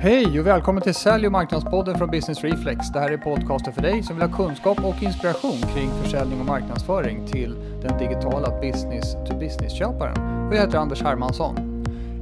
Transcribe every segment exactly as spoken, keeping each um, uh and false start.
Hej och välkommen till Sälj- och marknadspodden från Business Reflex. Det här är podcasten för dig som vill ha kunskap och inspiration kring försäljning och marknadsföring till den digitala business-to-business-köparen. Och jag heter Anders Hermansson.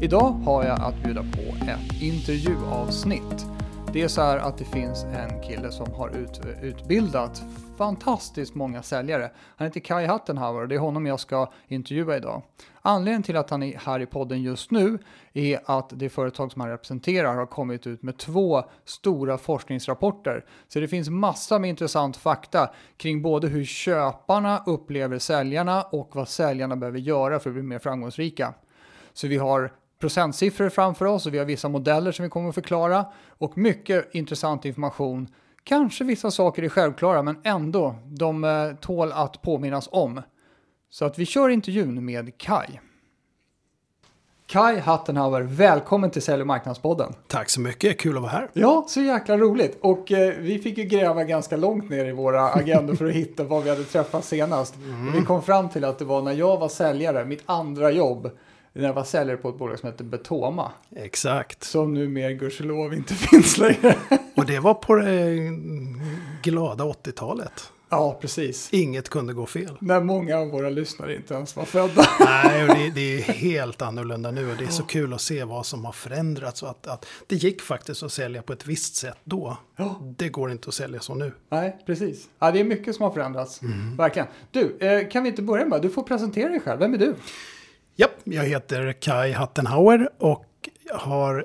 Idag har jag att bjuda på ett intervjuavsnitt. Det är så här att det finns en kille som har ut, utbildat fantastiskt många säljare. Han heter Kai Hattenhauer och det är honom jag ska intervjua idag. Anledningen till att han är här i podden just nu är att det företag som han representerar har kommit ut med två stora forskningsrapporter. Så det finns massor med intressant fakta kring både hur köparna upplever säljarna och vad säljarna behöver göra för att bli mer framgångsrika. Så vi har procentsiffror framför oss och vi har vissa modeller som vi kommer att förklara och mycket intressant information. Kanske vissa saker är självklara men ändå, de tål att påminnas om. Så att vi kör intervjun med Kai. Kai Hattenhauer, välkommen till Sälj- och marknadspodden. Tack så mycket, kul att vara här. Ja, så jäkla roligt. Och eh, vi fick ju gräva ganska långt ner i våra agendor för att hitta vad vi hade träffat senast. Mm. Och vi kom fram till att det var när jag var säljare, mitt andra jobb. När jag var säljare på ett bolag som heter Betoma. Exakt. Som nu med Gurslov inte finns längre. Och det var på det glada åttiotalet. Ja, precis. Inget kunde gå fel. När många av våra lyssnare inte ens var födda. Nej, och det, det är helt annorlunda nu. Och det är så kul att se vad som har förändrats. Och att, att det gick faktiskt att sälja på ett visst sätt då. Ja. Det går inte att sälja så nu. Nej, precis. Ja, det är mycket som har förändrats. Mm. Verkligen. Du, kan vi inte börja med? Du får presentera dig själv. Vem är du? Ja, jag heter Kai Hattenhauer och har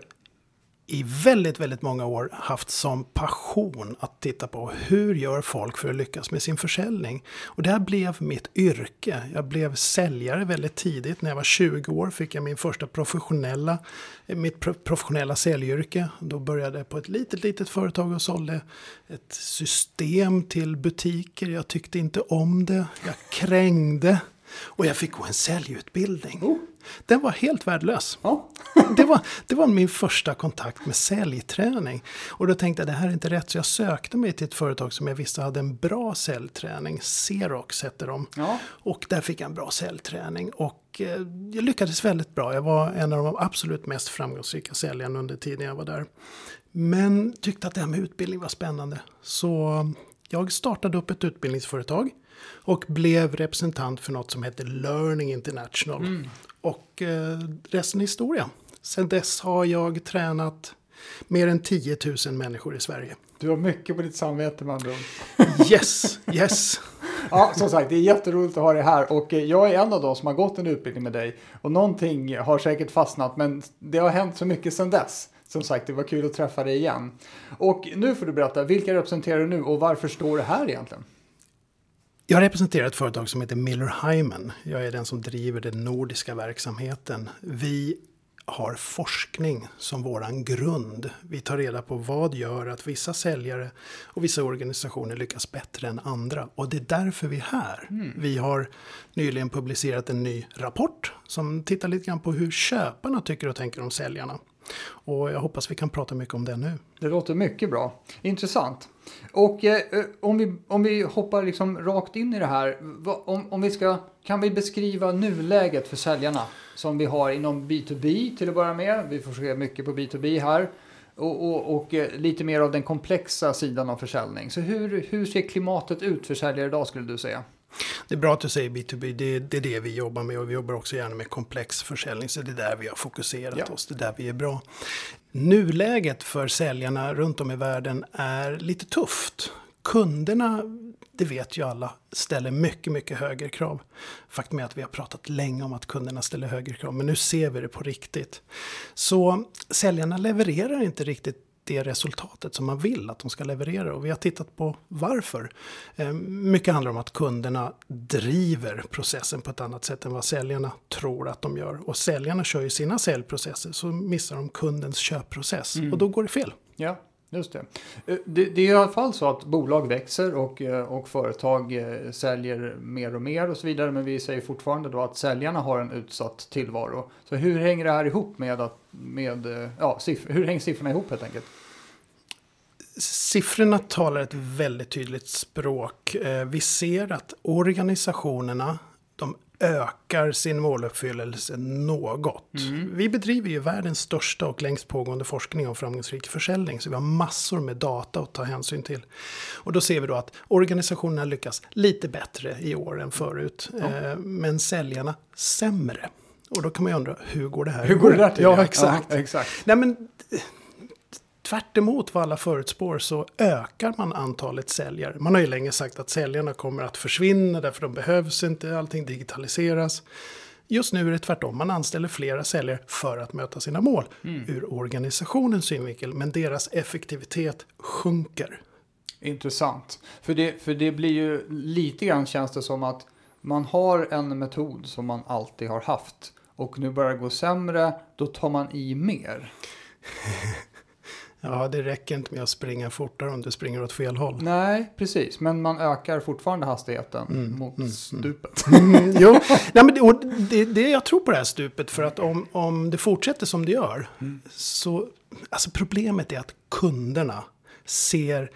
i väldigt, väldigt många år haft som passion att titta på hur gör folk för att lyckas med sin försäljning. Och det här blev mitt yrke. Jag blev säljare väldigt tidigt. När jag var tjugo år fick jag min första professionella, mitt professionella säljyrke. Då började jag på ett litet, litet företag och sålde ett system till butiker. Jag tyckte inte om det. Jag krängde. Och jag fick gå en säljutbildning. Oh. Den var helt värdelös. Oh. det, var, det var min första kontakt med säljträning. Och då tänkte jag, det här är inte rätt. Så jag sökte mig till ett företag som jag visste hade en bra säljträning. Xerox hette de. Oh. Och där fick jag en bra säljträning. Och eh, jag lyckades väldigt bra. Jag var en av de absolut mest framgångsrika säljarna under tiden jag var där. Men tyckte att det här med utbildning var spännande. Så jag startade upp ett utbildningsföretag. Och blev representant för något som heter Learning International. Mm. Och eh, resten är historia. Sen dess har jag tränat mer än tio tusen människor i Sverige. Du har mycket på ditt samvete med andra. Yes, yes. Ja, som sagt, det är jätteroligt att ha dig här. Och jag är en av dem som har gått en utbildning med dig. Och någonting har säkert fastnat, men det har hänt så mycket sedan dess. Som sagt, det var kul att träffa dig igen. Och nu får du berätta, vilka representerar du nu och varför står du här egentligen? Jag representerar ett företag som heter Miller Heiman. Jag är den som driver den nordiska verksamheten. Vi har forskning som våran grund. Vi tar reda på vad gör att vissa säljare och vissa organisationer lyckas bättre än andra. Och det är därför vi är här. Mm. Vi har nyligen publicerat en ny rapport som tittar lite grann på hur köparna tycker och tänker om säljarna. Och jag hoppas vi kan prata mycket om det nu. Det låter mycket bra. Intressant. Och eh, om, vi, om vi hoppar liksom rakt in i det här. Om, om vi ska, kan vi beskriva nuläget för säljarna som vi har inom B to B till att börja med. Vi får se mycket på B to B här. Och, och, och lite mer av den komplexa sidan av försäljning. Så hur, hur ser klimatet ut för säljare idag skulle du säga? Det är bra att du säger B to B, det, det är det vi jobbar med och vi jobbar också gärna med komplex försäljning så det är där vi har fokuserat ja. oss, det är där vi är bra. Nuläget för säljarna runt om i världen är lite tufft. Kunderna, det vet ju alla, ställer mycket, mycket högre krav. Faktum är att vi har pratat länge om att kunderna ställer högre krav men nu ser vi det på riktigt. Så säljarna levererar inte riktigt det resultatet som man vill att de ska leverera. Och vi har tittat på varför. Mycket handlar om att kunderna driver processen på ett annat sätt än vad säljarna tror att de gör. Och säljarna kör ju sina säljprocesser så missar de kundens köpprocess. Mm. Och då går det fel. Ja, just det. Det, det är i alla fall så att bolag växer och, och företag säljer mer och mer och så vidare. Men vi säger fortfarande då att säljarna har en utsatt tillvaro. Så hur hänger det här ihop med att med, ja, siffror, hur hänger siffrorna ihop helt enkelt? Siffrorna talar ett väldigt tydligt språk. Vi ser att organisationerna, de ökar sin måluppfyllelse något. Mm. Vi bedriver ju världens största och längst pågående forskning om framgångsrik försäljning, så vi har massor med data att ta hänsyn till. Och då ser vi då att organisationerna lyckas lite bättre i år än förut, ja. eh, men säljarna sämre. Och då kan man ju undra, hur går det här? Hur går det där till? Ja, exakt. Ja, exakt. Nej, men tvärt emot vad alla förutspår så ökar man antalet säljare. Man har ju länge sagt att säljarna kommer att försvinna därför de behövs inte, allting digitaliseras. Just nu är det tvärtom, man anställer flera säljare för att möta sina mål mm. ur organisationens synvinkel, men deras effektivitet sjunker. Intressant, för det, för det blir ju lite grann känns det som att man har en metod som man alltid har haft och nu börjar det gå sämre, då tar man i mer. Ja, det räcker inte med att springa fortare om du springer åt fel håll. Nej, precis. Men man ökar fortfarande hastigheten mm, mot mm, stupet. Mm, jo, Nej, men det, och det, det jag tror på det här stupet. För att om, om det fortsätter som det gör mm. så... Alltså problemet är att kunderna ser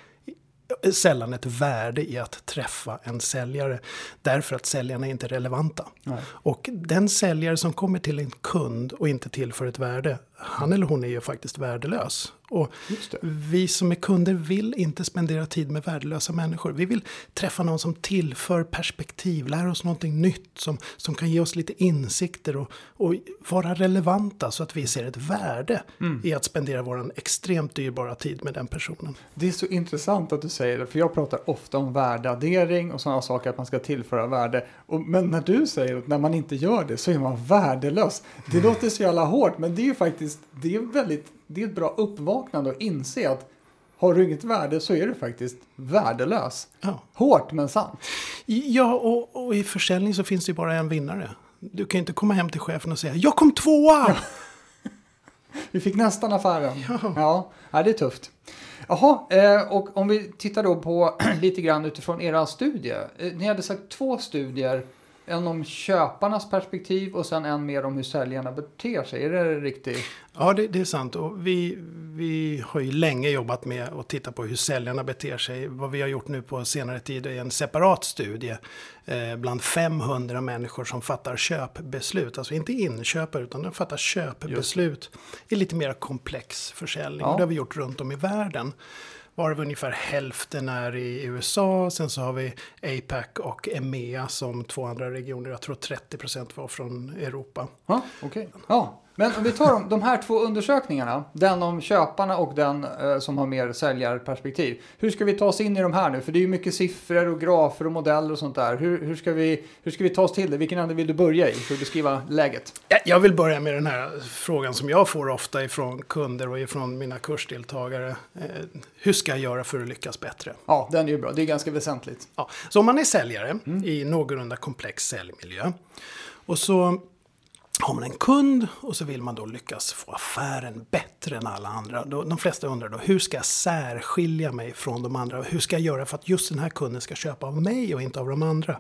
sällan ett värde i att träffa en säljare. Därför att säljarna är inte relevanta. Nej. Och den säljare som kommer till en kund och inte tillför ett värde, han eller hon är ju faktiskt värdelös. Och vi som är kunder vill inte spendera tid med värdelösa människor. Vi vill träffa någon som tillför perspektiv, lär oss någonting nytt som, som kan ge oss lite insikter och, och vara relevanta så att vi ser ett värde mm. i att spendera vår extremt dyrbara tid med den personen. Det är så intressant att du säger det, för jag pratar ofta om värdeaddering och sådana saker att man ska tillföra värde. Och, men när du säger att när man inte gör det så är man värdelös. Det mm. låter så jävla hårt, men det är ju faktiskt, det är väldigt... Det är ett bra uppvaknande att inse att har du inget värde så är du faktiskt värdelös. Ja. Hårt men sant. Ja, och, och i försäljning så finns det ju bara en vinnare. Du kan ju inte komma hem till chefen och säga, jag kom tvåa! Vi fick nästan affären. Ja. Ja, ja, det är tufft. Jaha, och om vi tittar då på lite grann utifrån era studier. Ni hade sagt två studier. En om köparnas perspektiv och sen en mer om hur säljarna beter sig. Är det riktigt? Ja, det, det är sant. Och vi, vi har ju länge jobbat med att titta på hur säljarna beter sig. Vad vi har gjort nu på senare tid är en separat studie eh, bland femhundra människor som fattar köpbeslut. Alltså inte inköpare utan de fattar köpbeslut i lite mer komplex försäljning. Ja. Det har vi gjort runt om i världen. Var ungefär hälften är i U S A. Sen så har vi A PAC och EMEA som två andra regioner. Jag tror trettio procent var från Europa. Ja, okej. Okay. Ja, men om vi tar de, de här två undersökningarna. Den om köparna och den eh, som har mer säljarperspektiv. Hur ska vi ta oss in i de här nu? För det är ju mycket siffror och grafer och modeller och sånt där. Hur, hur, ska, vi, hur ska vi ta oss till det? Vilken ände vill du börja i för att beskriva läget? Jag vill börja med den här frågan som jag får ofta ifrån kunder och ifrån mina kursdeltagare. Eh, hur ska jag göra för att lyckas bättre? Ja, den är ju bra. Det är ganska väsentligt. Ja. Så om man är säljare mm. i någorlunda komplex säljmiljö och så... Har man en kund och så vill man då lyckas få affären bättre än alla andra. Då, de flesta undrar då, hur ska jag särskilja mig från de andra? Hur ska jag göra för att just den här kunden ska köpa av mig och inte av de andra?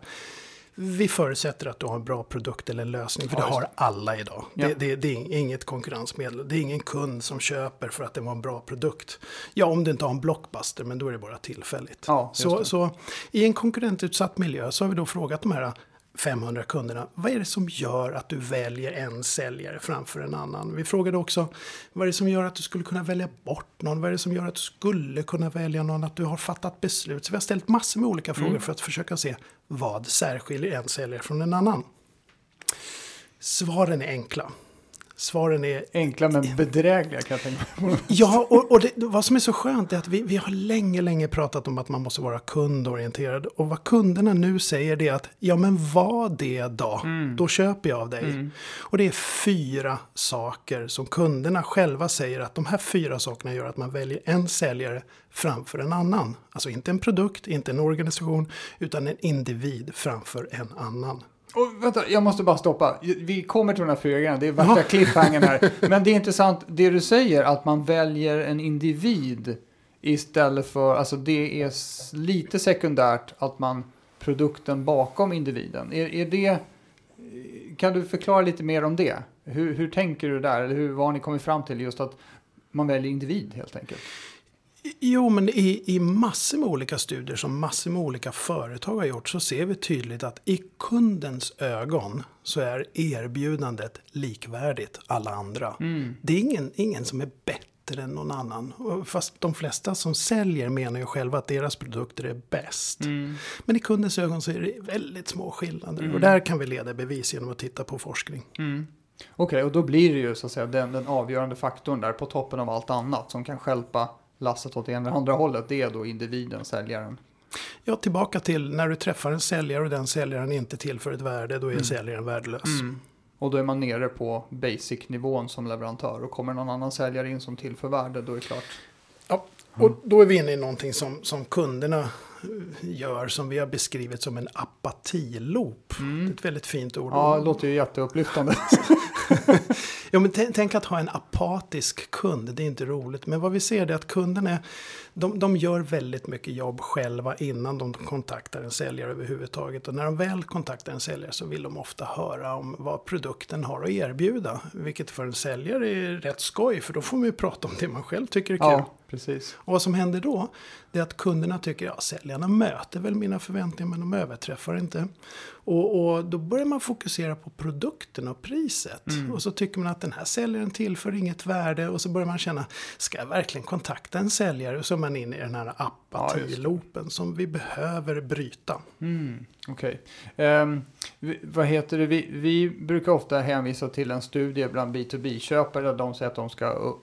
Vi förutsätter att du har en bra produkt eller en lösning, för det har alla idag. Ja. Det, det, det är inget konkurrensmedel. Det är ingen kund som köper för att det var en bra produkt. Ja, om du inte har en blockbuster, men då är det bara tillfälligt. Ja, så, så i en konkurrentutsatt miljö så har vi då frågat de här femhundra kunderna. Vad är det som gör att du väljer en säljare framför en annan? Vi frågade också, vad är det som gör att du skulle kunna välja bort någon? Vad är det som gör att du skulle kunna välja någon? Att du har fattat beslut. Så vi har ställt massor med olika frågor mm. för att försöka se vad särskiljer en säljare från en annan. Svaren är enkla. Svaren är... Enkla men bedrägliga kan jag tänka på. Ja, och, och det, vad som är så skönt är att vi, vi har länge, länge pratat om att man måste vara kundorienterad. Och vad kunderna nu säger är att, ja men vad det då? Mm. Då köper jag av dig. Mm. Och det är fyra saker som kunderna själva säger att de här fyra sakerna gör att man väljer en säljare framför en annan. Alltså inte en produkt, inte en organisation, utan en individ framför en annan. Och vänta, jag måste bara stoppa. Vi kommer till den här frågan. Det är värsta cliffhangern här. Men det är intressant, det du säger, att man väljer en individ istället för, alltså det är lite sekundärt att man, produkten bakom individen. Är, är det, kan du förklara lite mer om det? Hur, hur tänker du där? Eller hur, vad har ni kommit fram till just att man väljer individ helt enkelt? Jo, men i, i massor med olika studier som massor med olika företag har gjort så ser vi tydligt att i kundens ögon så är erbjudandet likvärdigt alla andra. Mm. Det är ingen, ingen som är bättre än någon annan. Fast de flesta som säljer menar ju själva att deras produkter är bäst. Mm. Men i kundens ögon så är det väldigt små skillnader. Mm. Och där kan vi leda bevis genom att titta på forskning. Mm. Okej, okay, och då blir det ju så att säga den, den avgörande faktorn där på toppen av allt annat som kan stjälpa lasset åt ena andra hållet, det är då individen, säljaren. Ja, tillbaka till när du träffar en säljare och den säljaren inte tillför ett värde, då är mm. säljaren värdelös. Mm. Och då är man nere på basic-nivån som leverantör, och kommer någon annan säljare in som tillför värde, då är det klart. Ja, och då är vi inne i någonting som, som kunderna gör som vi har beskrivit som en apatiloop. Mm. Det är ett väldigt fint ord. Ja, det låter ju jätteupplyftande. Ja, men t- tänk att ha en apatisk kund, det är inte roligt. Men vad vi ser är att kunderna är, de, de gör väldigt mycket jobb själva innan de kontaktar en säljare överhuvudtaget. Och när de väl kontaktar en säljare så vill de ofta höra om vad produkten har att erbjuda. Vilket för en säljare är rätt skoj, för då får man ju prata om det man själv tycker är kul. Ja, precis. Och vad som händer då, det är att kunderna tycker, ja, säljarna möter väl mina förväntningar men de överträffar inte. Och, och då börjar man fokusera på produkten och priset. Mm. Och så tycker man att den här säljaren tillför inget värde. Och så börjar man känna, ska jag verkligen kontakta en säljare? Och så är man inne i den här apatilopen ja, som vi behöver bryta. Mm. Okej. Okay. Um, vad heter det? Vi, vi brukar ofta hänvisa till en studie bland B to B-köpare. Där de säger att de, ska,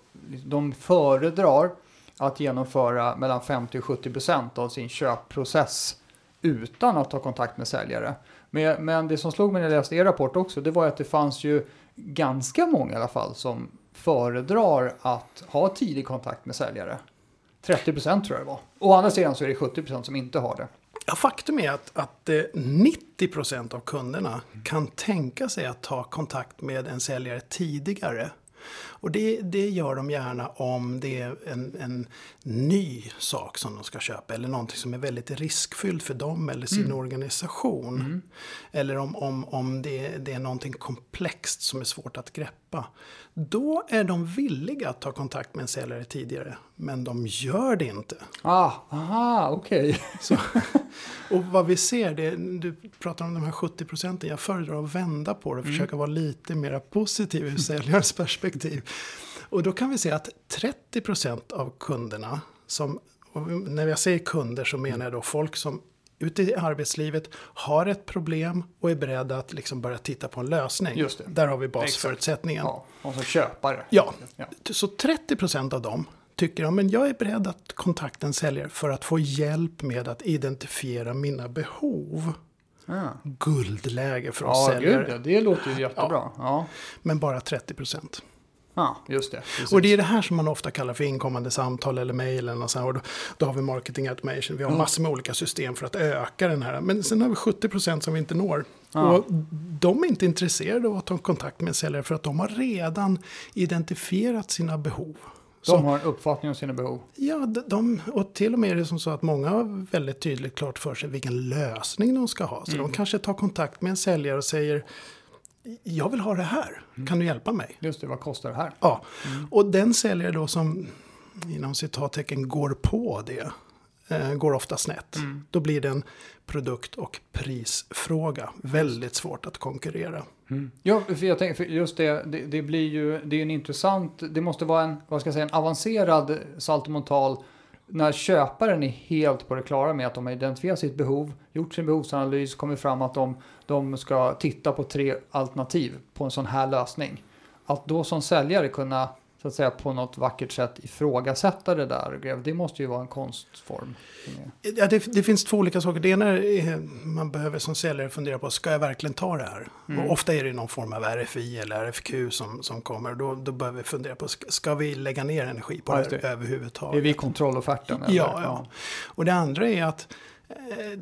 de föredrar att genomföra mellan femtio och sjuttio procent av sin köpprocess utan att ta kontakt med säljare. Men, men det som slog mig när jag läste er rapport också, det var att det fanns ju ganska många i alla fall som föredrar att ha tidig kontakt med säljare. trettio procent tror jag det var. Å andra sidan så är det sjuttio procent som inte har det. Ja, faktum är att, att nittio procent av kunderna kan tänka sig att ta kontakt med en säljare tidigare. Och det, det gör de gärna om det är en, en ny sak som de ska köpa eller någonting som är väldigt riskfyllt för dem eller sin mm. organisation. Mm. Eller om, om, om det, det är någonting komplext som är svårt att greppa. Då är de villiga att ta kontakt med en säljare tidigare, men de gör det inte. Ah, aha, okej. Okay. Så, och vad vi ser, det, du pratar om de här sjuttio procenten, jag föredrar att vända på det och mm. försöka vara lite mer positiv ur säljarens perspektiv. Och då kan vi se att trettio procent av kunderna, som, när jag säger kunder så menar jag då folk som ute i arbetslivet har ett problem och är beredda att liksom börja titta på en lösning. Just det. Där har vi basförutsättningen. Ja, och som köpare. Ja, ja. Så trettio procent av dem tycker att jag är beredd att kontakta en säljare för att få hjälp med att identifiera mina behov. Ja. Guldläge för oss ja, säljare. Gud, det låter ju jättebra. Ja. Ja. Men bara trettio procent. Ja, just det. Precis. Och det är det här som man ofta kallar för inkommande samtal eller mejl. Då, då har vi marketing automation. Vi har massor med olika system för att öka den här. Men sen har vi sjuttio procent som vi inte når. Ja. Och de är inte intresserade av att ta kontakt med en säljare för att de har redan identifierat sina behov. De så, har en uppfattning om sina behov. Ja, de, de, och till och med är det som så att många har väldigt tydligt klart för sig vilken lösning de ska ha. Så mm. de kanske tar kontakt med en säljare och säger, jag vill ha det här. Mm. Kan du hjälpa mig? Just det, vad kostar det här? Ja, mm. och den säljare då som inom citattecken går på det eh, går ofta snett. Mm. Då blir det en produkt- och prisfråga. Väldigt svårt att konkurrera. Mm. Ja, för jag tänker, för just det, det, det blir ju, det är en intressant, det måste vara en, vad ska jag säga, en avancerad saltomortal när köparen är helt på det klara med att de har identifierat sitt behov, gjort sin behovsanalys, kommer fram att de, de ska titta på tre alternativ på en sån här lösning. Att då som säljare kunna så att säga, på något vackert sätt ifrågasätta det där, det måste ju vara en konstform. Ja, det, det finns två olika saker. Det ena är man behöver som säljare fundera på, ska jag verkligen ta det här? Mm. Och ofta är det någon form av R F I eller R F Q som, som kommer. Då, då behöver vi fundera på, ska vi lägga ner energi på ja, det här överhuvudtaget? Är vi kontrollofferten? Eller? Ja, ja. Och det andra är att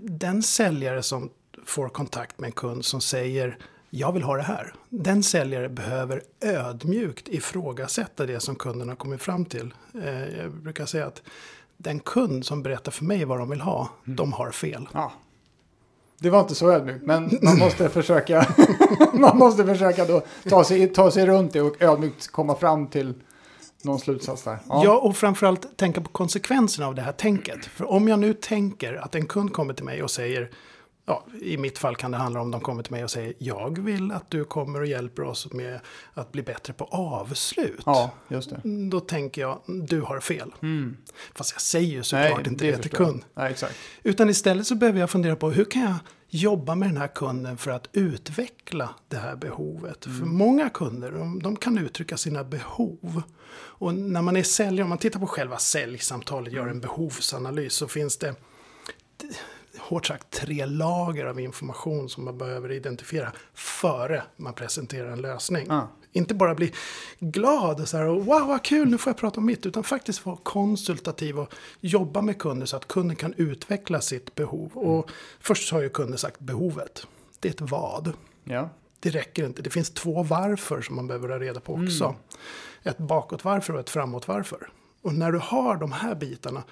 den säljare som får kontakt med en kund som säger, jag vill ha det här. Den säljare behöver ödmjukt ifrågasätta det som kunderna kommer fram till. Jag brukar säga att den kund som berättar för mig vad de vill ha, mm. de har fel. Ja. Det var inte så ödmjukt, men man måste försöka, man måste försöka då ta, sig, ta sig runt det och ödmjukt komma fram till någon slutsats där. Ja. ja, och framförallt tänka på konsekvenserna av det här tänket. För om jag nu tänker att en kund kommer till mig och säger, ja, i mitt fall kan det handla om de kommer till mig och säger, jag vill att du kommer och hjälper oss med att bli bättre på avslut. Ja, just det. Då tänker jag, du har fel. Mm. Fast jag säger ju såklart inte det till kund. Nej, exakt. Utan istället så behöver jag fundera på, hur kan jag jobba med den här kunden för att utveckla det här behovet? Mm. För många kunder, de, de kan uttrycka sina behov. Och när man är säljare, om man tittar på själva säljsamtalet, gör en behovsanalys, så finns det hårt sagt tre lager av information som man behöver identifiera före man presenterar en lösning. Ah. Inte bara bli glad och så här, och wow vad kul, nu får jag prata om mitt, utan faktiskt vara konsultativ och jobba med kunder så att kunden kan utveckla sitt behov. Mm. Och först har ju kunden sagt behovet. Det är ett vad. Ja. Det räcker inte. Det finns två varför som man behöver ha reda på också. Mm. Ett bakåt varför och ett framåt varför. Och när du har de här bitarna,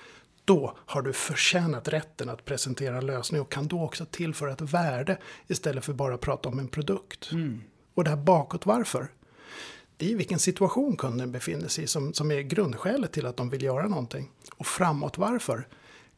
då har du förtjänat rätten att presentera en lösning och kan då också tillföra ett värde istället för bara att prata om en produkt. Mm. Och det här bakåt varför, det är vilken situation kunden befinner sig i som, som är grundskälet till att de vill göra någonting. Och framåt varför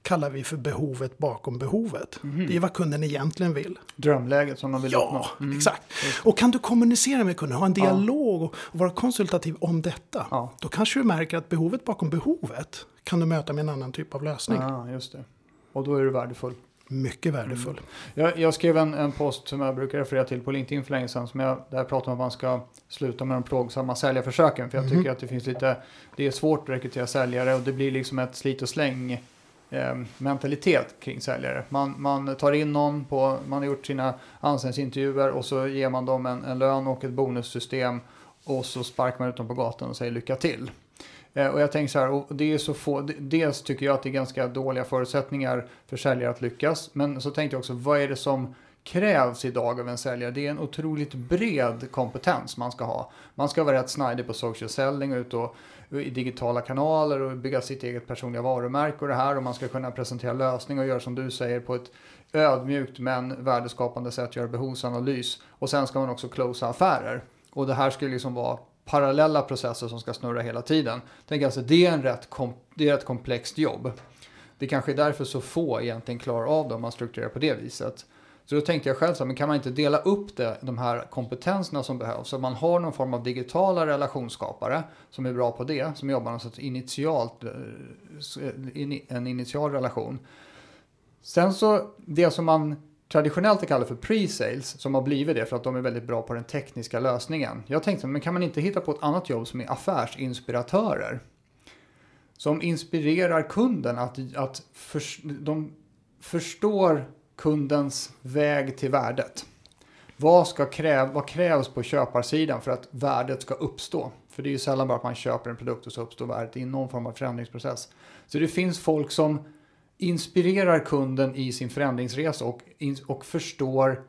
kallar vi för behovet bakom behovet. Mm. Det är vad kunden egentligen vill. Drömläget som de vill ja, uppnå. Ja, mm. exakt. Och kan du kommunicera med kunden, ha en dialog ja. och vara konsultativ om detta. Ja. Då kanske du märker att behovet bakom behovet kan du möta med en annan typ av lösning. Ja, just det. Och då är du värdefull. Mycket värdefull. Mm. Jag, jag skrev en, en post som jag brukar referera till på LinkedIn för länge sedan, som jag, där jag pratar om att man ska sluta med de plågsamma säljarförsöken. För jag mm. tycker att det finns lite, det är svårt att rekrytera säljare och det blir liksom ett slit och släng mentalitet kring säljare. Man, man tar in någon på, man har gjort sina anställningsintervjuer och så ger man dem en, en lön och ett bonussystem och så sparkar man ut dem på gatan och säger lycka till. Eh, och jag tänker så här, och det är så få, dels tycker jag att det är ganska dåliga förutsättningar för säljare att lyckas, men så tänkte jag också, vad är det som krävs idag av en säljare? Det är en otroligt bred kompetens man ska ha. Man ska vara rätt snidig på social selling och ut och i digitala kanaler och bygga sitt eget personliga varumärke och det här, och man ska kunna presentera lösningar och göra som du säger på ett ödmjukt men värdeskapande sätt, göra behovsanalys, och sen ska man också closea affärer, och det här skulle liksom vara parallella processer som ska snurra hela tiden. Tänk alltså, det är en rätt kom- det är ett komplext jobb. Det kanske är därför så få egentligen klarar av det om man strukturerar på det viset. Så då tänkte jag själv så här, men kan man inte dela upp det, de här kompetenserna som behövs? Så man har någon form av digitala relationsskapare som är bra på det, som jobbar något initialt, en initial relation. Sen så det som man traditionellt kallar för pre-sales, som har blivit det för att de är väldigt bra på den tekniska lösningen. Jag tänkte, men kan man inte hitta på ett annat jobb som är affärsinspiratörer? Som inspirerar kunden att, att för, de förstår kundens väg till värdet. Vad, ska kräv, vad krävs på köparsidan för att värdet ska uppstå? För det är ju sällan bara att man köper en produkt och så uppstår värdet i någon form av förändringsprocess. Så det finns folk som inspirerar kunden i sin förändringsresa och, och förstår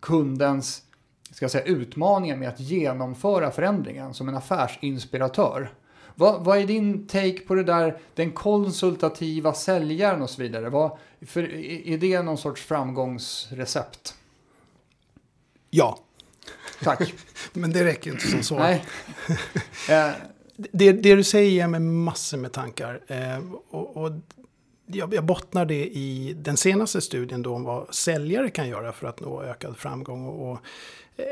kundens, ska jag säga, utmaningar med att genomföra förändringen som en affärsinspiratör. Vad, vad är din take på det där, den konsultativa säljaren och så vidare? Vad, för, är det någon sorts framgångsrecept? Ja. Tack. Men det räcker inte som så. Nej. det, det du säger ger mig massor med tankar. Eh, och, och jag, jag bottnar det i den senaste studien då om vad säljare kan göra för att nå ökad framgång. Och, och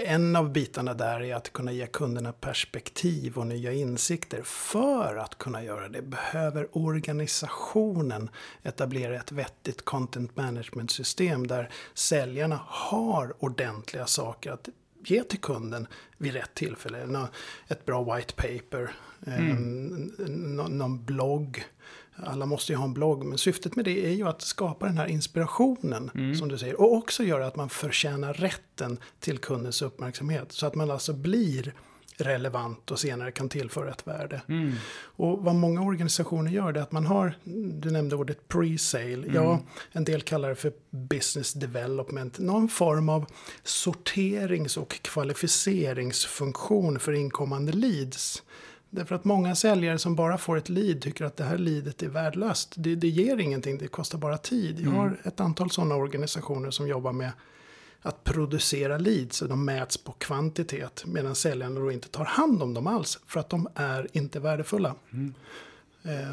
en av bitarna där är att kunna ge kunderna perspektiv och nya insikter. För att kunna göra det behöver organisationen etablera ett vettigt content management system där säljarna har ordentliga saker att ge till kunden vid rätt tillfälle. Ett bra white paper, mm. någon blogg. Alla måste ju ha en blogg, men syftet med det är ju att skapa den här inspirationen mm. som du säger. Och också göra att man förtjänar rätten till kundens uppmärksamhet. Så att man alltså blir relevant och senare kan tillföra ett värde. Mm. Och vad många organisationer gör det är att man har, du nämnde ordet pre-sale. Mm. Ja, en del kallar det för business development. Någon form av sorterings- och kvalificeringsfunktion för inkommande leads. Därför att många säljare som bara får ett lead tycker att det här leadet är värdelöst. Det, det ger ingenting, det kostar bara tid. Jag har ett antal sådana organisationer som jobbar med att producera leads, och de mäts på kvantitet, medan säljarna då inte tar hand om dem alls för att de är inte värdefulla. Mm.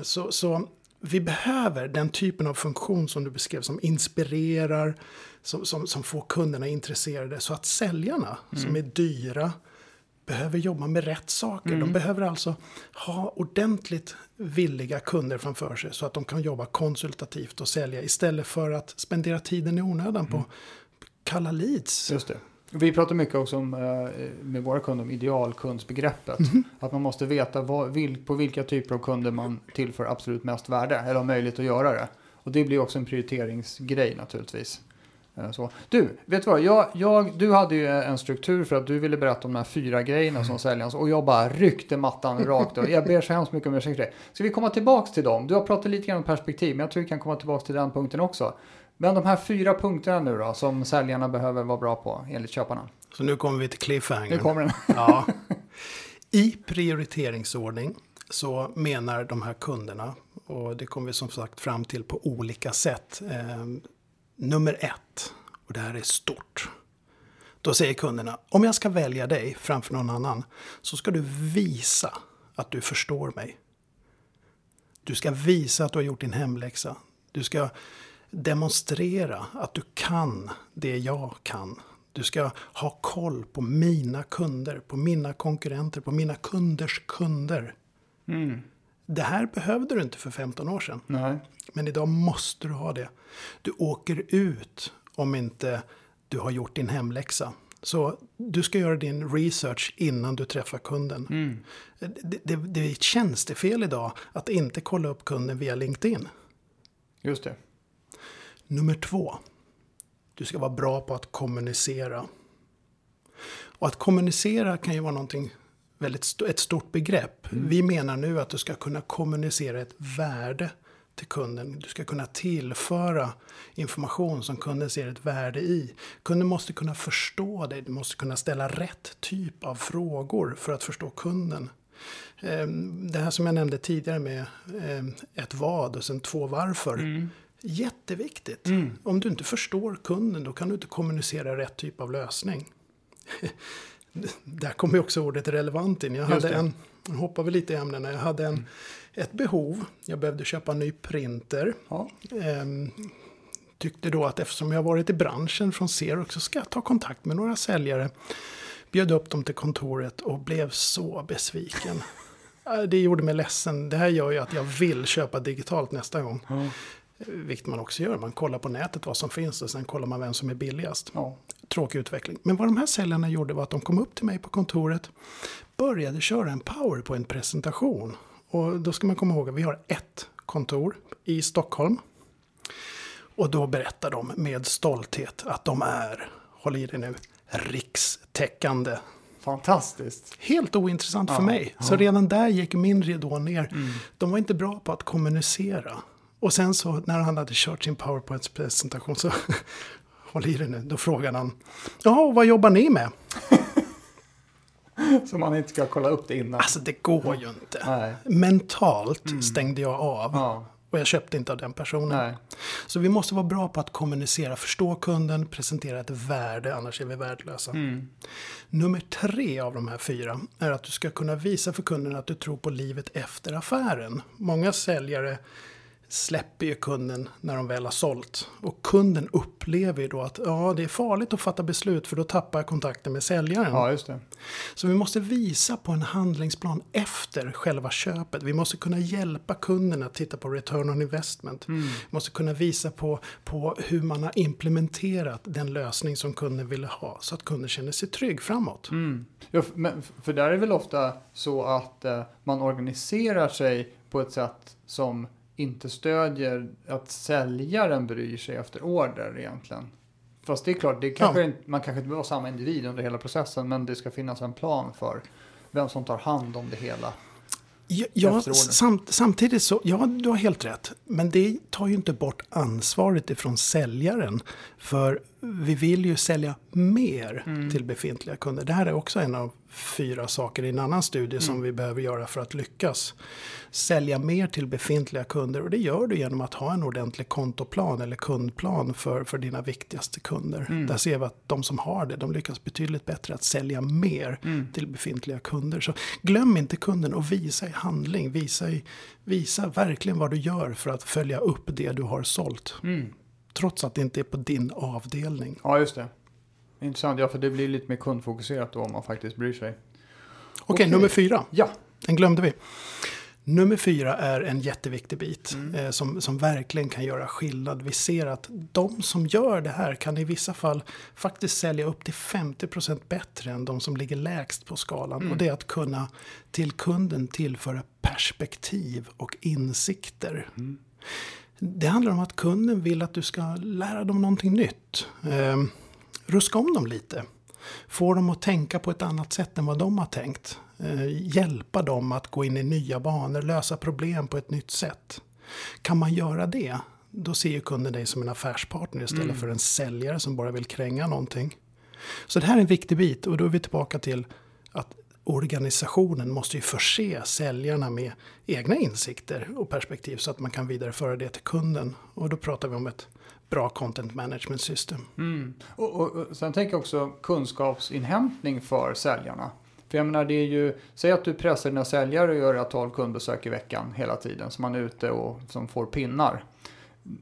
Så, så vi behöver den typen av funktion som du beskrev, som inspirerar, som, som, som får kunderna intresserade, så att säljarna mm. som är dyra behöver jobba med rätt saker. Mm. De behöver alltså ha ordentligt villiga kunder framför sig så att de kan jobba konsultativt och sälja istället för att spendera tiden i onödan mm. på kalla leads. Just det. Vi pratar mycket också om, med våra kunder, om idealkundsbegreppet. Mm. Att man måste veta vad, vil, på vilka typer av kunder man tillför absolut mest värde eller har möjlighet att göra det. Och det blir också en prioriteringsgrej naturligtvis. Så. Du, vet du vad? Jag, jag, du hade ju en struktur för att du ville berätta om de här fyra grejerna som säljans. Och jag bara ryckte mattan rakt. Och jag ber så hemskt mycket om ursäkt för det. Ska vi komma tillbaka till dem? Du har pratat lite grann om perspektiv, men jag tror vi kan komma tillbaka till den punkten också. Men de här fyra punkterna nu då, som säljarna behöver vara bra på enligt köparna. Så nu kommer vi till cliffhanger. Nu kommer den. Ja. I prioriteringsordning så menar de här kunderna, och det kommer vi som sagt fram till på olika sätt. Eh, nummer ett, och det här är stort. Då säger kunderna, om jag ska välja dig framför någon annan så ska du visa att du förstår mig. Du ska visa att du har gjort din hemläxa. Du ska demonstrera att du kan det jag kan. Du ska ha koll på mina kunder, på mina konkurrenter, på mina kunders kunder. Mm. Det här behövde du inte för femton år sedan. Nej. Men idag måste du ha det. Du åker ut om inte du har gjort din hemläxa. Så du ska göra din research innan du träffar kunden. Mm. Det, det, det är ett tjänstefel idag att inte kolla upp kunden via LinkedIn. Just det. Nummer två, du ska vara bra på att kommunicera. Och att kommunicera kan ju vara någonting, väldigt st- ett stort begrepp. Mm. Vi menar nu att du ska kunna kommunicera ett värde till kunden. Du ska kunna tillföra information som kunden ser ett värde i. Kunden måste kunna förstå dig, du måste kunna ställa rätt typ av frågor för att förstå kunden. Det här som jag nämnde tidigare med ett vad och sen två varför. Mm. Jätteviktigt. Mm. Om du inte förstår kunden, då kan du inte kommunicera rätt typ av lösning. Där kommer också ordet relevant in. Jag hade en, jag hoppade väl lite i ämnena. Jag hade en, mm. ett behov. Jag behövde köpa en ny printer. Ja. Ehm, tyckte då att eftersom jag varit i branschen från Xerox så ska jag ta kontakt med några säljare. Bjöd upp dem till kontoret och blev så besviken. Det gjorde mig ledsen. Det här gör ju att jag vill köpa digitalt nästa gång. Ja. Vilket man också gör. Man kollar på nätet vad som finns och sen kollar man vem som är billigast. Ja. Tråkig utveckling. Men vad de här säljarna gjorde var att de kom upp till mig på kontoret, började köra en PowerPoint-presentation. Och då ska man komma ihåg att vi har ett kontor i Stockholm. Och då berättar de med stolthet att de är, håll i det nu, rikstäckande. Fantastiskt. Helt ointressant ja, för mig. Ja. Så redan där gick min ridå ner. Mm. De var inte bra på att kommunicera. Och sen så när han hade kört sin PowerPoint-presentation så håll i det nu, då frågade han, ja, vad jobbar ni med? Så man inte ska kolla upp det innan. Alltså det går ju inte. Nej. Mentalt mm. stängde jag av ja. Och jag köpte inte av den personen. Nej. Så vi måste vara bra på att kommunicera, förstå kunden, presentera ett värde, annars är vi värdelösa. Mm. Nummer tre av de här fyra är att du ska kunna visa för kunden att du tror på livet efter affären. Många säljare släpper ju kunden när de väl har sålt. Och kunden upplever ju då att ja, det är farligt att fatta beslut för då tappar jag kontakten med säljaren. Ja, just det. Så vi måste visa på en handlingsplan efter själva köpet. Vi måste kunna hjälpa kunderna att titta på return on investment. Mm. Vi måste kunna visa på, på hur man har implementerat den lösning som kunden ville ha så att kunden känner sig trygg framåt. Mm. Ja, men för där är det väl ofta så att eh, man organiserar sig på ett sätt som inte stödjer att säljaren bryr sig efter order egentligen. Fast det är klart, det kanske ja. inte, man kanske inte behöver samma individ under hela processen, men det ska finnas en plan för vem som tar hand om det hela. Ja, ja sam, samtidigt så, ja du har helt rätt, men det tar ju inte bort ansvaret ifrån säljaren för vi vill ju sälja mer mm. till befintliga kunder. Det här är också en av fyra saker i en annan studie mm. som vi behöver göra för att lyckas. Sälja mer till befintliga kunder, och det gör du genom att ha en ordentlig kontoplan eller kundplan för, för dina viktigaste kunder. Mm. Där ser vi att de som har det, de lyckas betydligt bättre att sälja mer mm. till befintliga kunder. Så glöm inte kunden och visa i handling, visa, i, visa verkligen vad du gör för att följa upp det du har sålt. Mm. Trots att det inte är på din avdelning. Ja, just det. Intressant. Ja, för det blir lite mer kundfokuserat då om man faktiskt bryr sig. Okej, okay, nummer fyra. Ja. Den glömde vi. Nummer fyra är en jätteviktig bit mm. eh, som, som verkligen kan göra skillnad. Vi ser att de som gör det här kan i vissa fall faktiskt sälja upp till femtio procent bättre än de som ligger lägst på skalan. Mm. Och det är att kunna till kunden tillföra perspektiv och insikter. Mm. Det handlar om att kunden vill att du ska lära dem någonting nytt. Eh, ruska om dem lite. Få dem att tänka på ett annat sätt än vad de har tänkt. Eh, hjälpa dem att gå in i nya banor, lösa problem på ett nytt sätt. Kan man göra det, då ser ju kunden dig som en affärspartner istället mm. för en säljare som bara vill kränga någonting. Så det här är en viktig bit, och då är vi tillbaka till att organisationen måste ju förse säljarna med egna insikter och perspektiv så att man kan vidareföra det till kunden. Och då pratar vi om ett bra content management system. Mm. Och, och, och sen tänker jag också kunskapsinhämtning för säljarna. För jag menar, det är ju, säg att du pressar dina säljare och gör ett antal kundbesök i veckan hela tiden som man är ute och som får pinnar.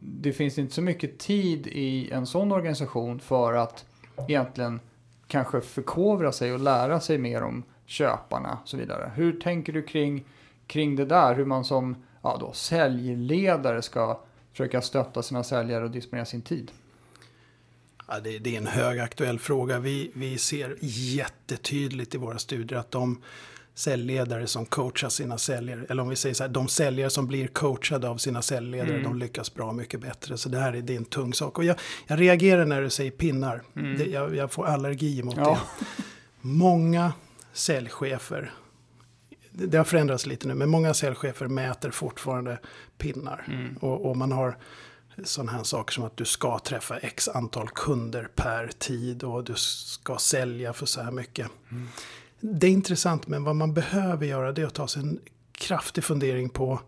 Det finns inte så mycket tid i en sån organisation för att egentligen kanske förkovra sig och lära sig mer om köparna och så vidare. Hur tänker du kring, kring det där? Hur man som ja då, säljledare ska försöka stötta sina säljare och disponera sin tid? Ja, det, det är en högaktuell fråga. Vi, vi ser jättetydligt i våra studier att de säljledare som coachar sina säljare, eller om vi säger så här, de säljare som blir coachade av sina säljledare, mm. de lyckas bra mycket bättre. Så det här är, det är en tung sak. Och jag, jag reagerar när du säger pinnar. Mm. Det, jag, jag får allergi mot ja. det. Många säljchefer, det har förändrats lite nu, men många säljchefer mäter fortfarande pinnar. Mm. Och, och man har sådana här saker som att du ska träffa x antal kunder per tid och du ska sälja för så här mycket. Mm. Det är intressant, men vad man behöver göra det är att ta sig en kraftig fundering på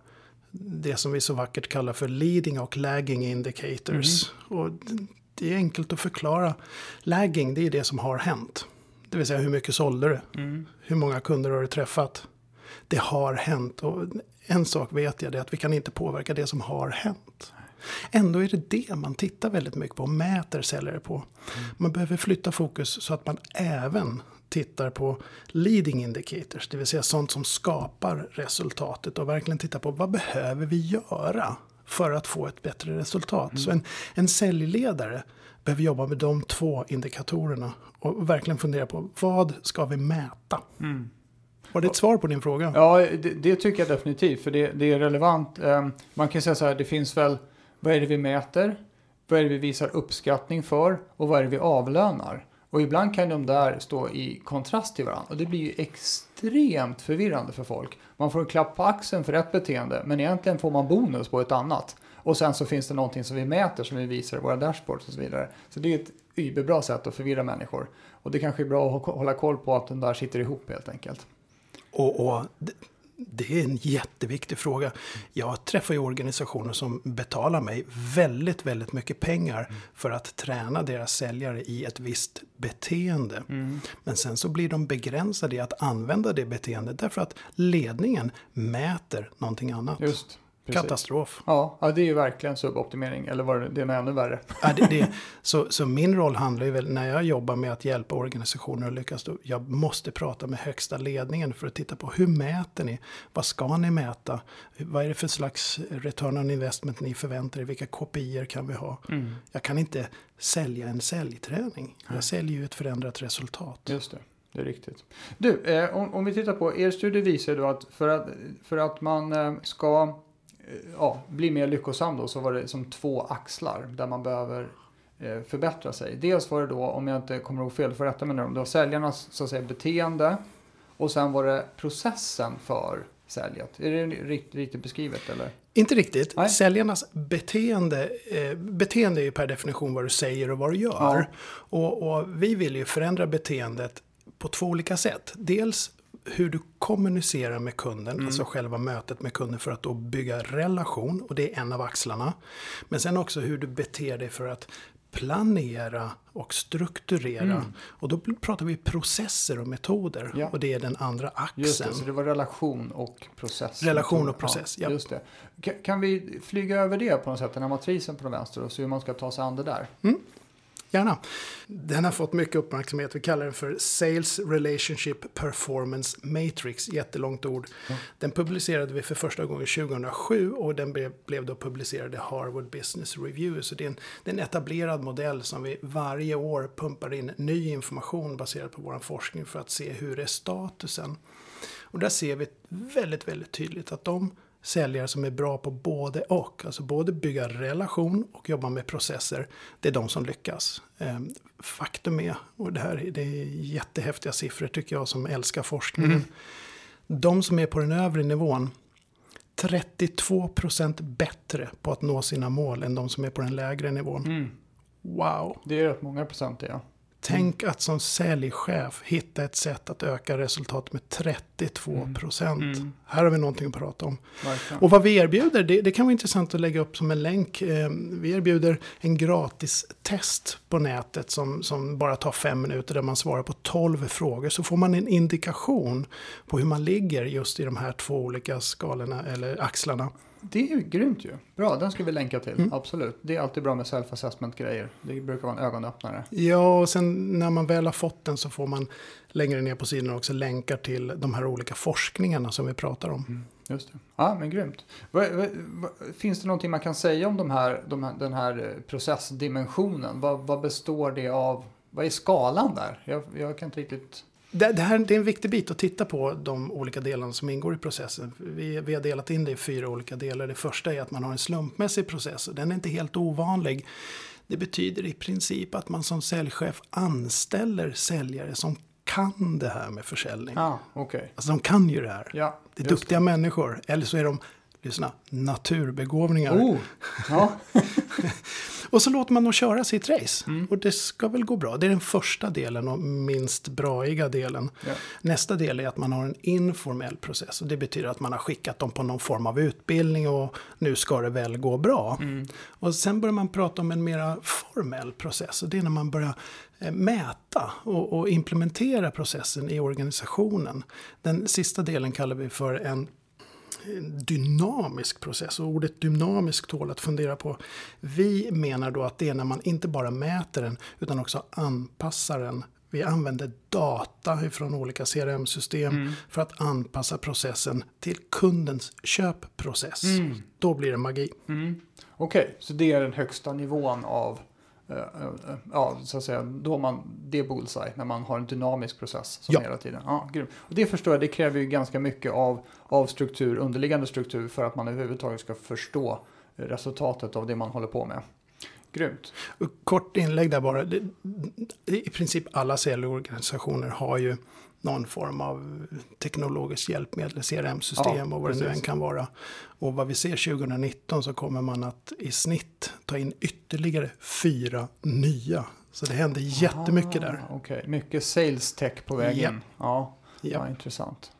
det som vi så vackert kallar för leading och lagging indicators. Mm. Och det är enkelt att förklara. Lagging, det är det som har hänt. Det vill säga, hur mycket sålde du? Mm. Hur många kunder har du träffat? Det har hänt. Och en sak vet jag, det är att vi kan inte påverka det som har hänt. Ändå är det det man tittar väldigt mycket på och mäter säljare på. Mm. Man behöver flytta fokus så att man även tittar på leading indicators, det vill säga sånt som skapar resultatet, och verkligen titta på vad behöver vi göra för att få ett bättre resultat. Mm. Så en, en säljledare behöver jobba med de två indikatorerna och verkligen fundera på vad ska vi mäta. Mm. Var det ett svar på din fråga? Ja, det, det tycker jag definitivt, för det, det är relevant. Man kan säga så här, det finns väl, vad är det vi mäter, vad är det vi visar uppskattning för och vad är det vi avlönar? Och ibland kan de där stå i kontrast till varandra. Och det blir ju extremt förvirrande för folk. Man får en klapp på axeln för ett beteende. Men egentligen får man bonus på ett annat. Och sen så finns det någonting som vi mäter, som vi visar i våra dashboards och så vidare. Så det är ett yberbra sätt att förvirra människor. Och det kanske är bra att hålla koll på att den där sitter ihop helt enkelt. Och, och det, det är en jätteviktig fråga. Jag träffar ju organisationer som betalar mig väldigt, väldigt mycket pengar mm. för att träna deras säljare i ett visst beteende. Mm. Men sen så blir de begränsade i att använda det beteendet därför att ledningen mäter någonting annat. Just. Precis. Katastrof. Ja, det är ju verkligen suboptimering, eller var det, det är ännu värre. Ja, det, det, så, så min roll handlar ju väl, när jag jobbar med att hjälpa organisationer att lyckas, då, jag måste prata med högsta ledningen för att titta på hur mäter ni? Vad ska ni mäta? Vad är det för slags return on investment ni förväntar er? Vilka kopior kan vi ha? Mm. Jag kan inte sälja en säljträning. Jag mm. säljer ju ett förändrat resultat. Just det. Det är riktigt. Du, eh, om, om vi tittar på, er studie visar då att för att, för att man eh, ska Ja, bli mer lyckosam då, så var det som två axlar där man behöver eh, förbättra sig. Dels var det då, om jag inte kommer ihåg fel, för rätta mig nu, det var säljarnas så att säga beteende, och sen var det processen för säljet. Är det riktigt, riktigt beskrivet eller? Inte riktigt. Nej. Säljarnas beteende, eh, beteende är ju per definition vad du säger och vad du gör. Ja. Och, och vi vill ju förändra beteendet på två olika sätt. Dels hur du kommunicerar med kunden, mm. alltså själva mötet med kunden för att då bygga relation, och det är en av axlarna. Men sen också hur du beter dig för att planera och strukturera. Mm. Och då pratar vi processer och metoder. Ja. Och det är den andra axeln. Just det, så det var relation och process. Relation och process, ja. ja. Just det. Kan, kan vi flyga över det på något sätt, den här matrisen på den vänster, och så hur man ska ta sig an det där? Mm. Gärna. Den har fått mycket uppmärksamhet. Vi kallar den för Sales Relationship Performance Matrix. Jättelångt ord. Mm. Den publicerade vi för första gången tjugohundrasju och den blev, blev då publicerad i Harvard Business Review. Så det är, en, det är en etablerad modell som vi varje år pumpar in ny information baserad på vår forskning för att se hur är statusen. Och där ser vi väldigt, väldigt tydligt att de säljare som är bra på både och, alltså både bygga relation och jobba med processer, det är de som lyckas. Faktum är, och det här det är jättehäftiga siffror tycker jag som älskar forskningen, mm. de som är på den övre nivån trettiotvå procent bättre på att nå sina mål än de som är på den lägre nivån. Mm. Wow! Det är rätt många procent, ja. Tänk att som säljchef hitta ett sätt att öka resultat med trettiotvå procent. Mm. Mm. Här har vi någonting att prata om. Verkligen. Och vad vi erbjuder, det, det kan vara intressant att lägga upp som en länk. Eh, vi erbjuder en gratis test på nätet som, som bara tar fem minuter där man svarar på tolv frågor. Så får man en indikation på hur man ligger just i de här två olika skalorna eller axlarna. Det är ju grymt ju. Bra, den ska vi länka till. Mm. Absolut. Det är alltid bra med self-assessment-grejer. Det brukar vara en ögonöppnare. Ja, och sen när man väl har fått den så får man längre ner på sidan också länkar till de här olika forskningarna som vi pratar om. Mm. Just det. Ja, men grymt. Finns det någonting man kan säga om de här, de här, den här processdimensionen? Vad, vad består det av? Vad är skalan där? Jag, jag kan inte riktigt... Det, det här det är en viktig bit att titta på de olika delarna som ingår i processen. Vi, vi har delat in det i fyra olika delar. Det första är att man har en slumpmässig process och den är inte helt ovanlig. Det betyder i princip att man som säljchef anställer säljare som kan det här med försäljning. Ah, okay. Alltså de kan ju det här. Ja, det är duktiga det. människor. Eller så är de... Lyssna, naturbegåvningar. Oh, ja. Och så låter man dem köra sitt race. Mm. Och det ska väl gå bra. Det är den första delen och minst braiga delen. Yeah. Nästa del är att man har en informell process. Och det betyder att man har skickat dem på någon form av utbildning. Och nu ska det väl gå bra. Mm. Och sen börjar man prata om en mera formell process. Och det är när man börjar... mäta och, och implementera processen i organisationen. Den sista delen kallar vi för en dynamisk process, och ordet dynamisk tål att fundera på. Vi menar då att det är när man inte bara mäter den utan också anpassar den. Vi använder data från olika C R M-system mm. för att anpassa processen till kundens köpprocess. Mm. Då blir det magi. Mm. Okej, okay, så det är den högsta nivån av ja, så att säga, då man, det är bullseye när man har en dynamisk process som ja. hela tiden. Ja, grym. Och det förstår jag, det kräver ju ganska mycket av, av struktur, underliggande struktur för att man överhuvudtaget ska förstå resultatet av det man håller på med. Grymt. Kort inlägg där bara. I princip alla säljorganisationer har ju någon form av teknologiskt hjälpmedel, C R M-system ja, och vad det nu än kan vara. Och vad vi ser tjugonitton så kommer man att i snitt ta in ytterligare fyra nya. Så det händer jättemycket där. Okay. Mycket sales tech på vägen. Yep. Ja. Yep. Ja, intressant.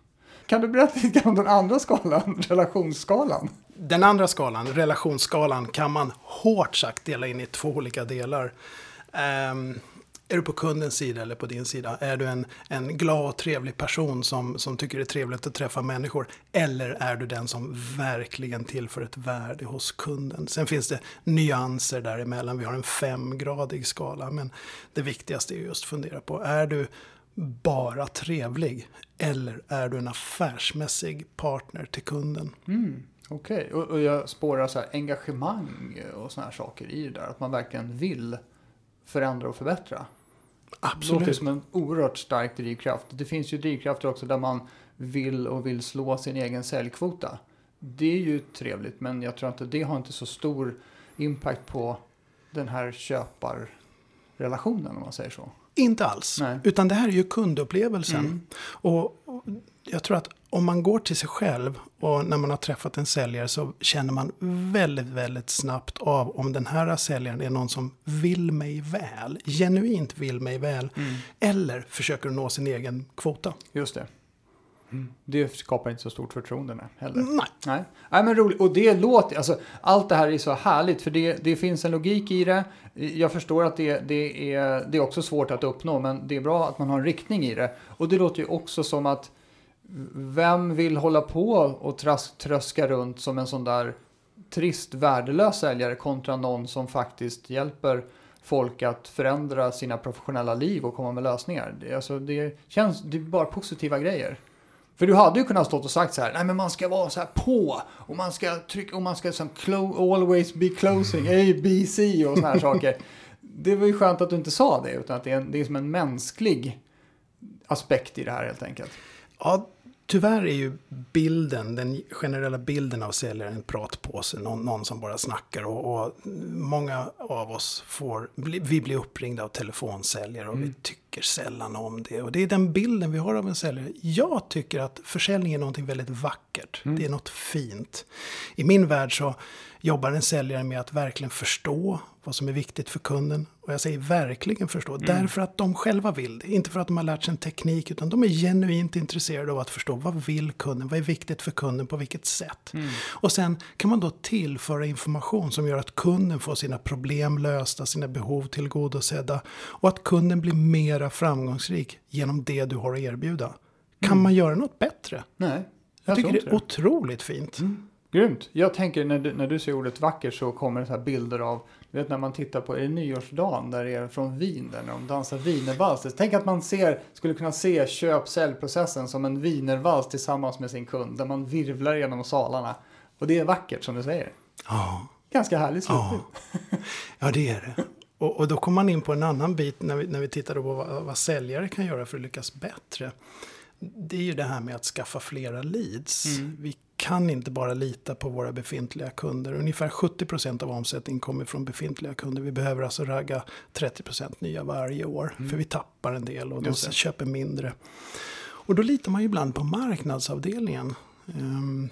Kan du berätta lite om den andra skalan, relationsskalan? Den andra skalan, relationsskalan, kan man hårt sagt dela in i två olika delar. Um, Är du på kundens sida eller på din sida? Är du en, en glad och trevlig person som, som tycker det är trevligt att träffa människor? Eller är du den som verkligen tillför ett värde hos kunden? Sen finns det nyanser däremellan. Vi har en femgradig skala. Men det viktigaste är just att fundera på. Är du bara trevlig? Eller är du en affärsmässig partner till kunden? Mm. Okej, okay. och, och jag spårar så här engagemang och såna här saker i det där. Att man verkligen vill förändra och förbättra. Absolut. Det låter som en oerhört stark drivkraft. Det finns ju drivkrafter också där man vill och vill slå sin egen säljkvota. Det är ju trevligt, men jag tror inte det har inte så stor impact på den här köparrelationen om man säger så. Inte alls, Nej. Utan det här är ju kundupplevelsen. Mm. Och jag tror att om man går till sig själv och när man har träffat en säljare så känner man väldigt, väldigt snabbt av om den här säljaren är någon som vill mig väl, genuint vill mig väl, mm. eller försöker nå sin egen kvota. Just det. Mm. Det skapar inte så stort förtroende heller. Nej. Nej. Nej, men roligt. Och det låter, alltså, allt det här är så härligt för det, det finns en logik i det. Jag förstår att det, det, är, det är också svårt att uppnå, men det är bra att man har en riktning i det. Och det låter ju också som att vem vill hålla på och trask, tröska runt som en sån där trist, värdelös säljare kontra någon som faktiskt hjälper folk att förändra sina professionella liv och komma med lösningar. Det, alltså, det känns, det är bara positiva grejer. För du hade ju kunnat stå och sagt så här, nej men man ska vara så här på och man ska trycka och man ska som clo- always be closing, A B C och såna här saker. Det var ju skönt att du inte sa det utan att det är, en, det är som en mänsklig aspekt i det här helt enkelt. Ja, tyvärr är ju bilden, den generella bilden av säljaren en pratpåse, någon, någon som bara snackar och, och många av oss får, vi blir uppringda av telefonsäljare och mm. vi tycker sällan om det och det är den bilden vi har av en säljare. Jag tycker att försäljning är någonting väldigt vackert, mm. det är något fint. I min värld så jobbar en säljare med att verkligen förstå vad som är viktigt för kunden. Och jag säger verkligen förstå. Mm. Därför att de själva vill det. Inte för att de har lärt sig en teknik. Utan de är genuint intresserade av att förstå. Vad vill kunden? Vad är viktigt för kunden? På vilket sätt? Mm. Och sen kan man då tillföra information som gör att kunden får sina problem lösta. Sina behov tillgodosedda. Och att kunden blir mera framgångsrik genom det du har att erbjuda. Kan mm. man göra något bättre? Nej. Jag, jag tycker det är det. Otroligt fint. Mm. Grymt. Jag tänker när du, när du ser ordet vacker så kommer det så här bilder av, du vet när man tittar på, är det nyårsdagen där det är från Wien där de dansar wienervals. Tänk att man ser, skulle kunna se köp-säljprocessen som en wienervals tillsammans med sin kund där man virvlar genom salarna. Och det är vackert som du säger. Ja. Ganska härligt slutbild. Ja. Ja, det är det. Och, och då kommer man in på en annan bit när vi, när vi tittar på vad, vad säljare kan göra för att lyckas bättre. Det är ju det här med att skaffa flera leads. Mm. Vi kan inte bara lita på våra befintliga kunder. Ungefär sjuttio procent av omsättningen kommer från befintliga kunder. Vi behöver alltså ragga trettio procent nya varje år. Mm. För vi tappar en del och de köper mindre. Och då litar man ju ibland på marknadsavdelningen. Um,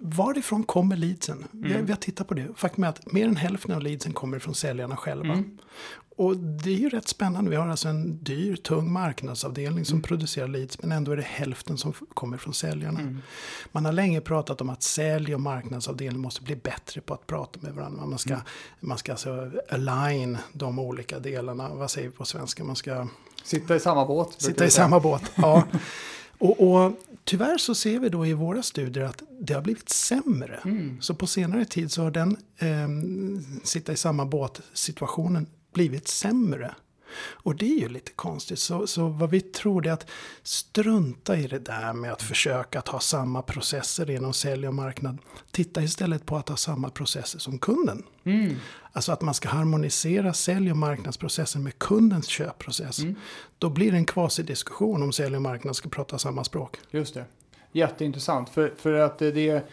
varifrån kommer leadsen? Mm. Vi, vi har tittat på det. Faktum är att mer än hälften av leadsen kommer från säljarna själva. Mm. Och det är ju rätt spännande. Vi har alltså en dyr, tung marknadsavdelning som mm. producerar leads. Men ändå är det hälften som kommer från säljarna. Mm. Man har länge pratat om att sälj och marknadsavdelning måste bli bättre på att prata med varandra. Man ska, mm. man ska alltså align de olika delarna. Vad säger vi på svenska? Man ska sitta i samma båt. Sitta i samma båt, ja. Och, och tyvärr så ser vi då i våra studier att det har blivit sämre. Mm. Så på senare tid så har den eh, sitta i samma båt-situationen blivit sämre. Och det är ju lite konstigt. Så, så vad vi tror är att strunta i det där med att försöka att ha samma processer inom sälj och marknad. Titta istället på att ha samma processer som kunden. Mm. Alltså att man ska harmonisera sälj- och marknadsprocessen med kundens köpprocess. Mm. Då blir det en kvasidiskussion om sälj och marknad ska prata samma språk. Just det. Jätteintressant. För, för att det är,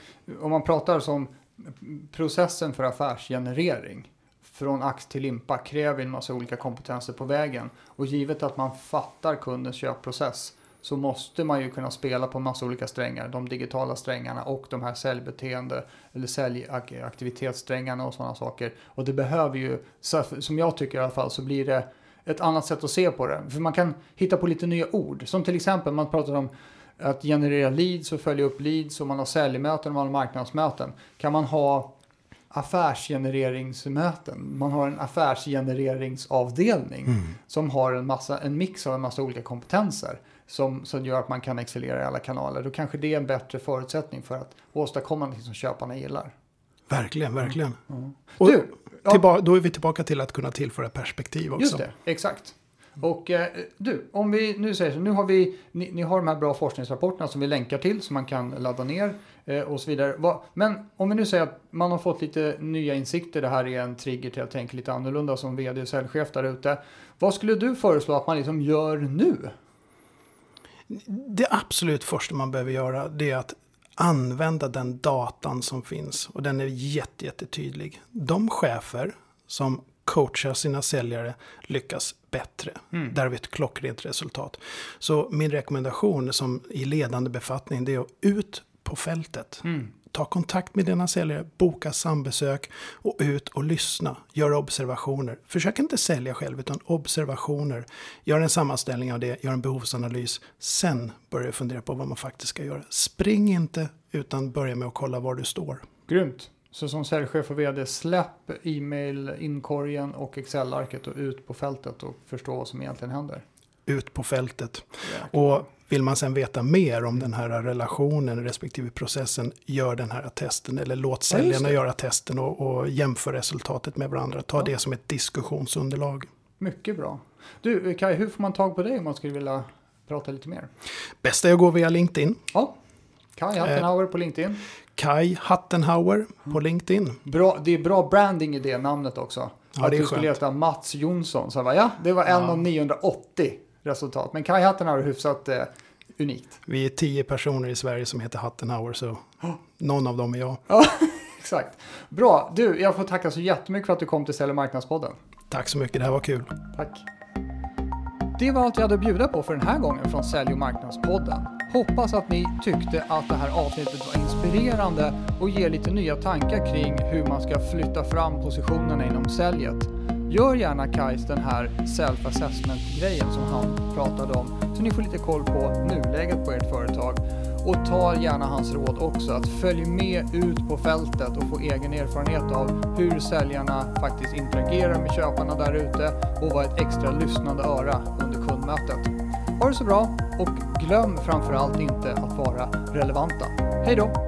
om man pratar som processen för affärsgenerering. Från ax till limpa kräver en massa olika kompetenser på vägen. Och givet att man fattar kundens köpprocess så måste man ju kunna spela på massa olika strängar. De digitala strängarna och de här säljbeteende eller säljaktivitetssträngarna och sådana saker. Och det behöver ju, som jag tycker i alla fall, så blir det ett annat sätt att se på det. För man kan hitta på lite nya ord. Som till exempel man pratar om att generera leads och följa upp leads och man har säljmöten och man har marknadsmöten. Kan man ha affärsgenereringsmöten. Man har en affärsgenereringsavdelning mm. som har en, massa, en mix av en massa olika kompetenser som, som gör att man kan excellera i alla kanaler. Då kanske det är en bättre förutsättning för att åstadkomma något som köparna gillar. Verkligen, verkligen. Mm. Mm. Och du, tillba- ja. Då är vi tillbaka till att kunna tillföra perspektiv också. Just det, exakt. Och eh, du, om vi nu säger så, nu har vi, ni, ni har de här bra forskningsrapporterna som vi länkar till som man kan ladda ner eh, och så vidare. Va, men om vi nu säger att man har fått lite nya insikter, det här är en trigger till att tänka lite annorlunda som vd och säljchef där ute. Vad skulle du föreslå att man liksom gör nu? Det absolut första man behöver göra det är att använda den datan som finns och den är jätte, jättetydlig. De chefer som coachar sina säljare lyckas bättre. Mm. Där har vi ett klockrent resultat. Så min rekommendation som i ledande befattning, det är att ut på fältet. Mm. Ta kontakt med dina säljare, boka sambesök och ut och lyssna. Gör observationer. Försök inte sälja själv utan observationer. Gör en sammanställning av det, gör en behovsanalys. Sen börja fundera på vad man faktiskt ska göra. Spring inte utan börja med att kolla var du står. Grymt. Så som säljchef och vd, släpp e-mail-inkorgen och Excel-arket och ut på fältet och förstå vad som egentligen händer. Ut på fältet. Jäkligt. Och vill man sen veta mer om den här relationen respektive processen, gör den här testen eller låt säljarna ja, göra testen och, och jämför resultatet med varandra. Ta ja. det som ett diskussionsunderlag. Mycket bra. Du Kai, hur får man tag på dig om man skulle vilja prata lite mer? Bästa är att gå via LinkedIn. Ja, Kai Hattenhauer eh, på LinkedIn. Kai Hattenhauer mm. på LinkedIn. Bra, det är bra branding i det namnet också. Ja, att det är du skulle heta Mats Jonsson. Så bara, ja, det var en ja. av niohundraåttio resultat. Men Kai Hattenhauer är hyfsat eh, unikt. Vi är tio personer i Sverige som heter Hattenhauer, så oh. någon av dem är jag. Ja, exakt. Bra. Du, jag får tacka så jättemycket för att du kom till Sälj- och marknadspodden. Tack så mycket, det här var kul. Tack. Det var allt vi hade att bjuda på för den här gången från Sälj- och marknadspodden. Hoppas att ni tyckte att det här avsnittet var inspirerande och ger lite nya tankar kring hur man ska flytta fram positionerna inom säljet. Gör gärna Kajs den här self-assessment-grejen som han pratade om så ni får lite koll på nuläget på ert företag. Och ta gärna hans råd också att följ med ut på fältet och få egen erfarenhet av hur säljarna faktiskt interagerar med köparna där ute och vara ett extra lyssnande öra under kundmötet. Ha det så bra och glöm framförallt inte att vara relevanta. Hej då!